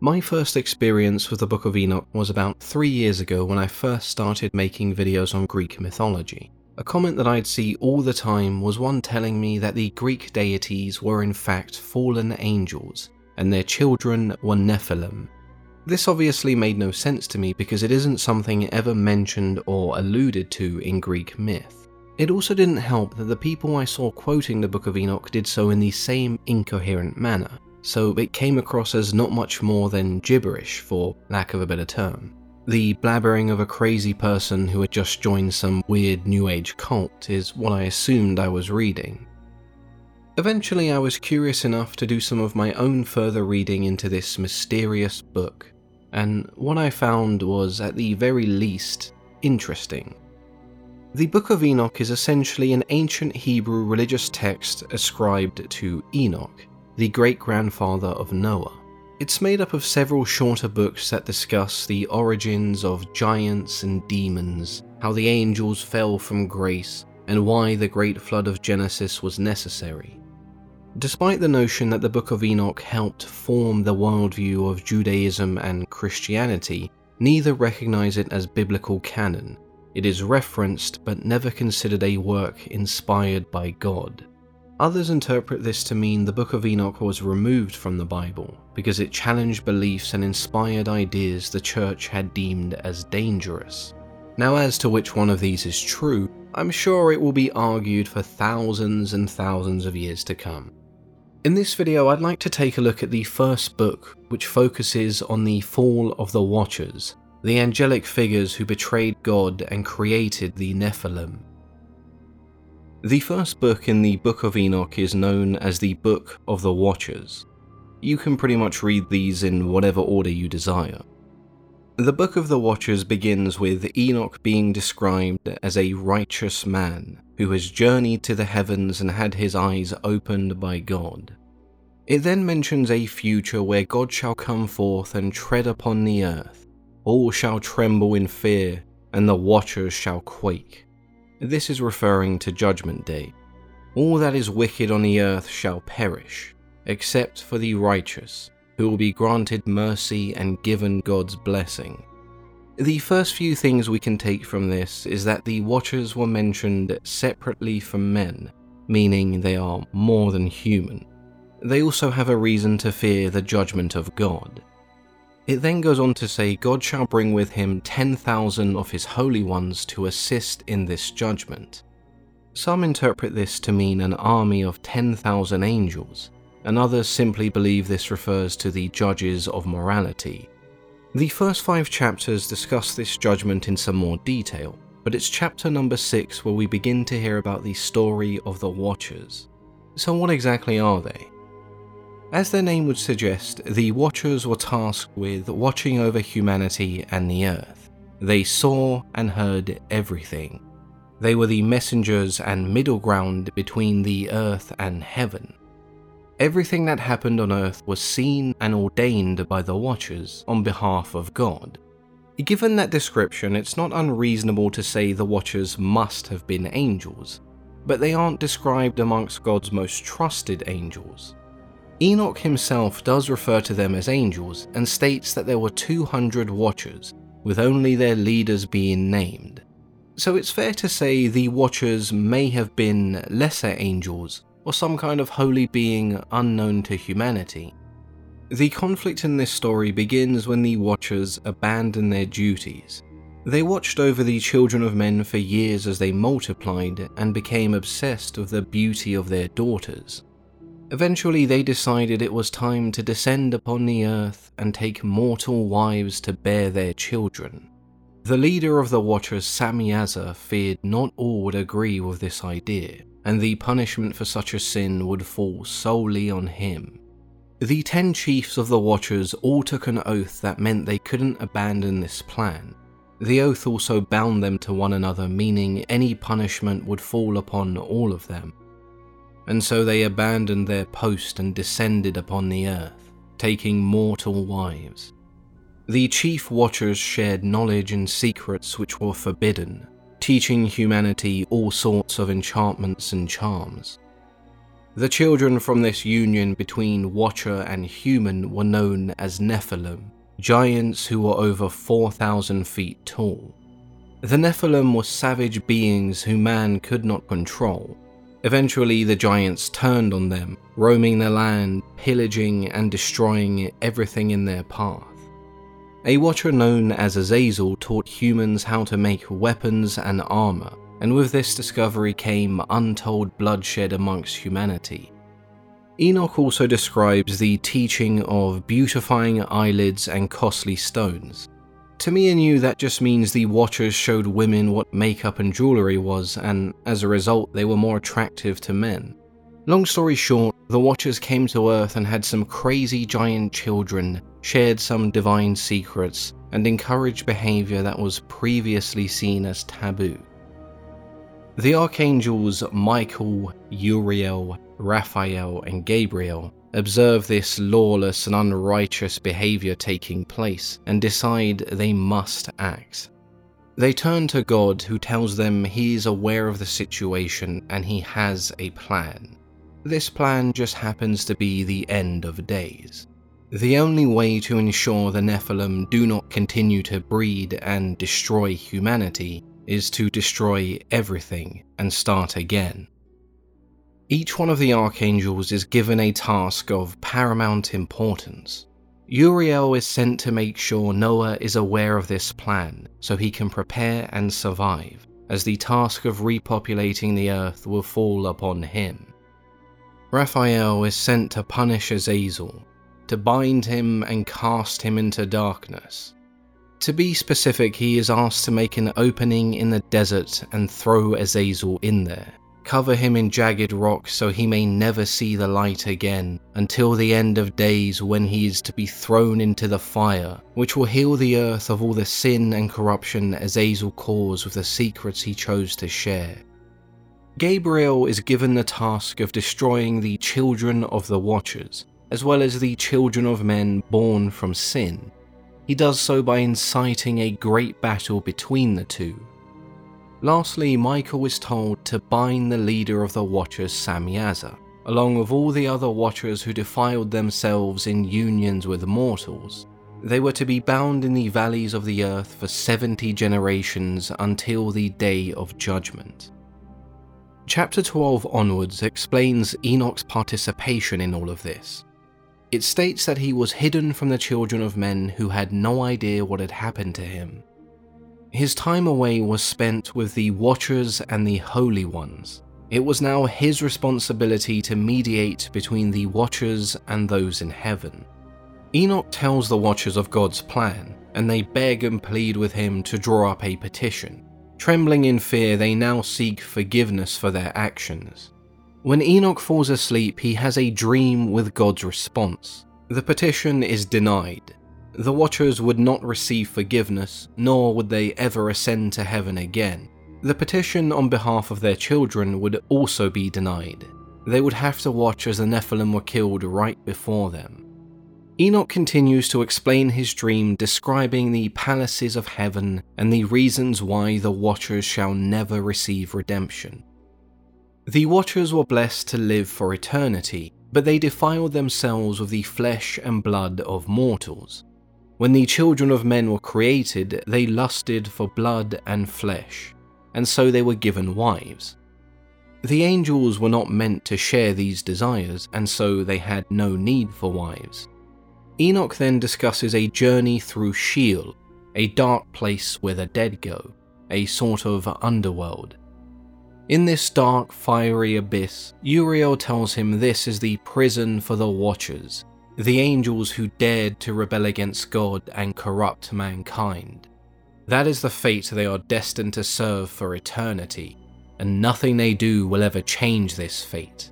My first experience with the Book of Enoch was about 3 years ago when I first started making videos on Greek mythology. A comment that I'd see all the time was one telling me that the Greek deities were in fact fallen angels, and their children were Nephilim. This obviously made no sense to me because it isn't something ever mentioned or alluded to in Greek myth. It also didn't help that the people I saw quoting the Book of Enoch did so in the same incoherent manner. So it came across as not much more than gibberish, for lack of a better term. The blabbering of a crazy person who had just joined some weird New Age cult is what I assumed I was reading. Eventually I was curious enough to do some of my own further reading into this mysterious book, and what I found was, at the very least, interesting. The Book of Enoch is essentially an ancient Hebrew religious text ascribed to Enoch, the great-grandfather of Noah. It's made up of several shorter books that discuss the origins of giants and demons, how the angels fell from grace, and why the great flood of Genesis was necessary. Despite the notion that the Book of Enoch helped form the worldview of Judaism and Christianity, neither recognize it as biblical canon. It is referenced but never considered a work inspired by God. Others interpret this to mean the Book of Enoch was removed from the Bible because it challenged beliefs and inspired ideas the church had deemed as dangerous. Now, as to which one of these is true, I'm sure it will be argued for thousands and thousands of years to come. In this video, I'd like to take a look at the first book, which focuses on the fall of the Watchers, the angelic figures who betrayed God and created the Nephilim. The first book in the Book of Enoch is known as the Book of the Watchers. You can pretty much read these in whatever order you desire. The Book of the Watchers begins with Enoch being described as a righteous man who has journeyed to the heavens and had his eyes opened by God. It then mentions a future where God shall come forth and tread upon the earth. All shall tremble in fear, and the Watchers shall quake. This is referring to Judgment Day. All that is wicked on the earth shall perish, except for the righteous, who will be granted mercy and given God's blessing. The first few things we can take from this is that the Watchers were mentioned separately from men, meaning they are more than human. They also have a reason to fear the judgment of God. It then goes on to say, God shall bring with him 10,000 of his holy ones to assist in this judgment. Some interpret this to mean an army of 10,000 angels, and others simply believe this refers to the judges of morality. The first 5 chapters discuss this judgment in some more detail, but it's chapter number 6 where we begin to hear about the story of the Watchers. So what exactly are they? As their name would suggest, the Watchers were tasked with watching over humanity and the earth. They saw and heard everything. They were the messengers and middle ground between the earth and heaven. Everything that happened on earth was seen and ordained by the Watchers on behalf of God. Given that description, it's not unreasonable to say the Watchers must have been angels, but they aren't described amongst God's most trusted angels. Enoch himself does refer to them as angels and states that there were 200 Watchers, with only their leaders being named. So it's fair to say the Watchers may have been lesser angels, or some kind of holy being unknown to humanity. The conflict in this story begins when the Watchers abandon their duties. They watched over the children of men for years as they multiplied and became obsessed with the beauty of their daughters. Eventually, they decided it was time to descend upon the earth and take mortal wives to bear their children. The leader of the Watchers, Samyaza, feared not all would agree with this idea, and the punishment for such a sin would fall solely on him. The 10 chiefs of the Watchers all took an oath that meant they couldn't abandon this plan. The oath also bound them to one another, meaning any punishment would fall upon all of them. And so they abandoned their post and descended upon the earth, taking mortal wives. The chief Watchers shared knowledge and secrets which were forbidden, teaching humanity all sorts of enchantments and charms. The children from this union between Watcher and human were known as Nephilim, giants who were over 4,000 feet tall. The Nephilim were savage beings who man could not control. Eventually, the giants turned on them, roaming the land, pillaging and destroying everything in their path. A Watcher known as Azazel taught humans how to make weapons and armor, and with this discovery came untold bloodshed amongst humanity. Enoch also describes the teaching of beautifying eyelids and costly stones. To me and you, that just means the Watchers showed women what makeup and jewellery was, and as a result, they were more attractive to men. Long story short, the Watchers came to Earth and had some crazy giant children, shared some divine secrets, and encouraged behaviour that was previously seen as taboo. The archangels Michael, Uriel, Raphael, and Gabriel observe this lawless and unrighteous behavior taking place and decide they must act. They turn to God, who tells them he is aware of the situation and he has a plan. This plan just happens to be the end of days. The only way to ensure the Nephilim do not continue to breed and destroy humanity is to destroy everything and start again. Each one of the archangels is given a task of paramount importance. Uriel is sent to make sure Noah is aware of this plan so he can prepare and survive, as the task of repopulating the earth will fall upon him. Raphael is sent to punish Azazel, to bind him and cast him into darkness. To be specific, he is asked to make an opening in the desert and throw Azazel in there. Cover him in jagged rocks so he may never see the light again, until the end of days, when he is to be thrown into the fire, which will heal the earth of all the sin and corruption Azazel caused with the secrets he chose to share. Gabriel is given the task of destroying the children of the Watchers, as well as the children of men born from sin. He does so by inciting a great battle between the two. Lastly, Michael is told to bind the leader of the Watchers, Samyaza, along with all the other Watchers who defiled themselves in unions with mortals. They were to be bound in the valleys of the earth for 70 generations until the day of judgment. Chapter 12 onwards explains Enoch's participation in all of this. It states that he was hidden from the children of men, who had no idea what had happened to him. His time away was spent with the Watchers and the Holy Ones. It was now his responsibility to mediate between the Watchers and those in heaven. Enoch tells the Watchers of God's plan, and they beg and plead with him to draw up a petition. Trembling in fear, they now seek forgiveness for their actions. When Enoch falls asleep, he has a dream with God's response. The petition is denied. The Watchers would not receive forgiveness, nor would they ever ascend to heaven again. The petition on behalf of their children would also be denied. They would have to watch as the Nephilim were killed right before them. Enoch continues to explain his dream, describing the palaces of heaven and the reasons why the Watchers shall never receive redemption. The Watchers were blessed to live for eternity, but they defiled themselves with the flesh and blood of mortals. When the children of men were created, they lusted for blood and flesh, and so they were given wives. The angels were not meant to share these desires, and so they had no need for wives. Enoch then discusses a journey through Sheol, a dark place where the dead go, a sort of underworld. In this dark, fiery abyss, Uriel tells him this is the prison for the Watchers, the angels who dared to rebel against God and corrupt mankind. That is the fate they are destined to serve for eternity, and nothing they do will ever change this fate.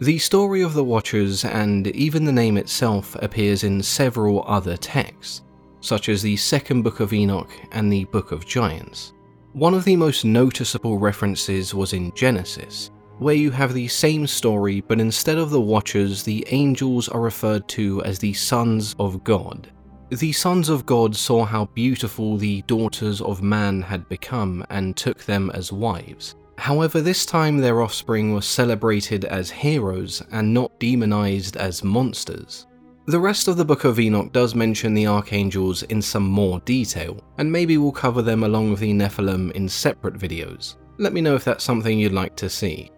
The story of the Watchers, and even the name itself, appears in several other texts, such as the Second Book of Enoch and the Book of Giants. One of the most noticeable references was in Genesis, where you have the same story, but instead of the Watchers, the angels are referred to as the sons of God. The sons of God saw how beautiful the daughters of man had become and took them as wives. However, this time their offspring was celebrated as heroes and not demonized as monsters. The rest of the Book of Enoch does mention the archangels in some more detail, and maybe we'll cover them along with the Nephilim in separate videos. Let me know if that's something you'd like to see.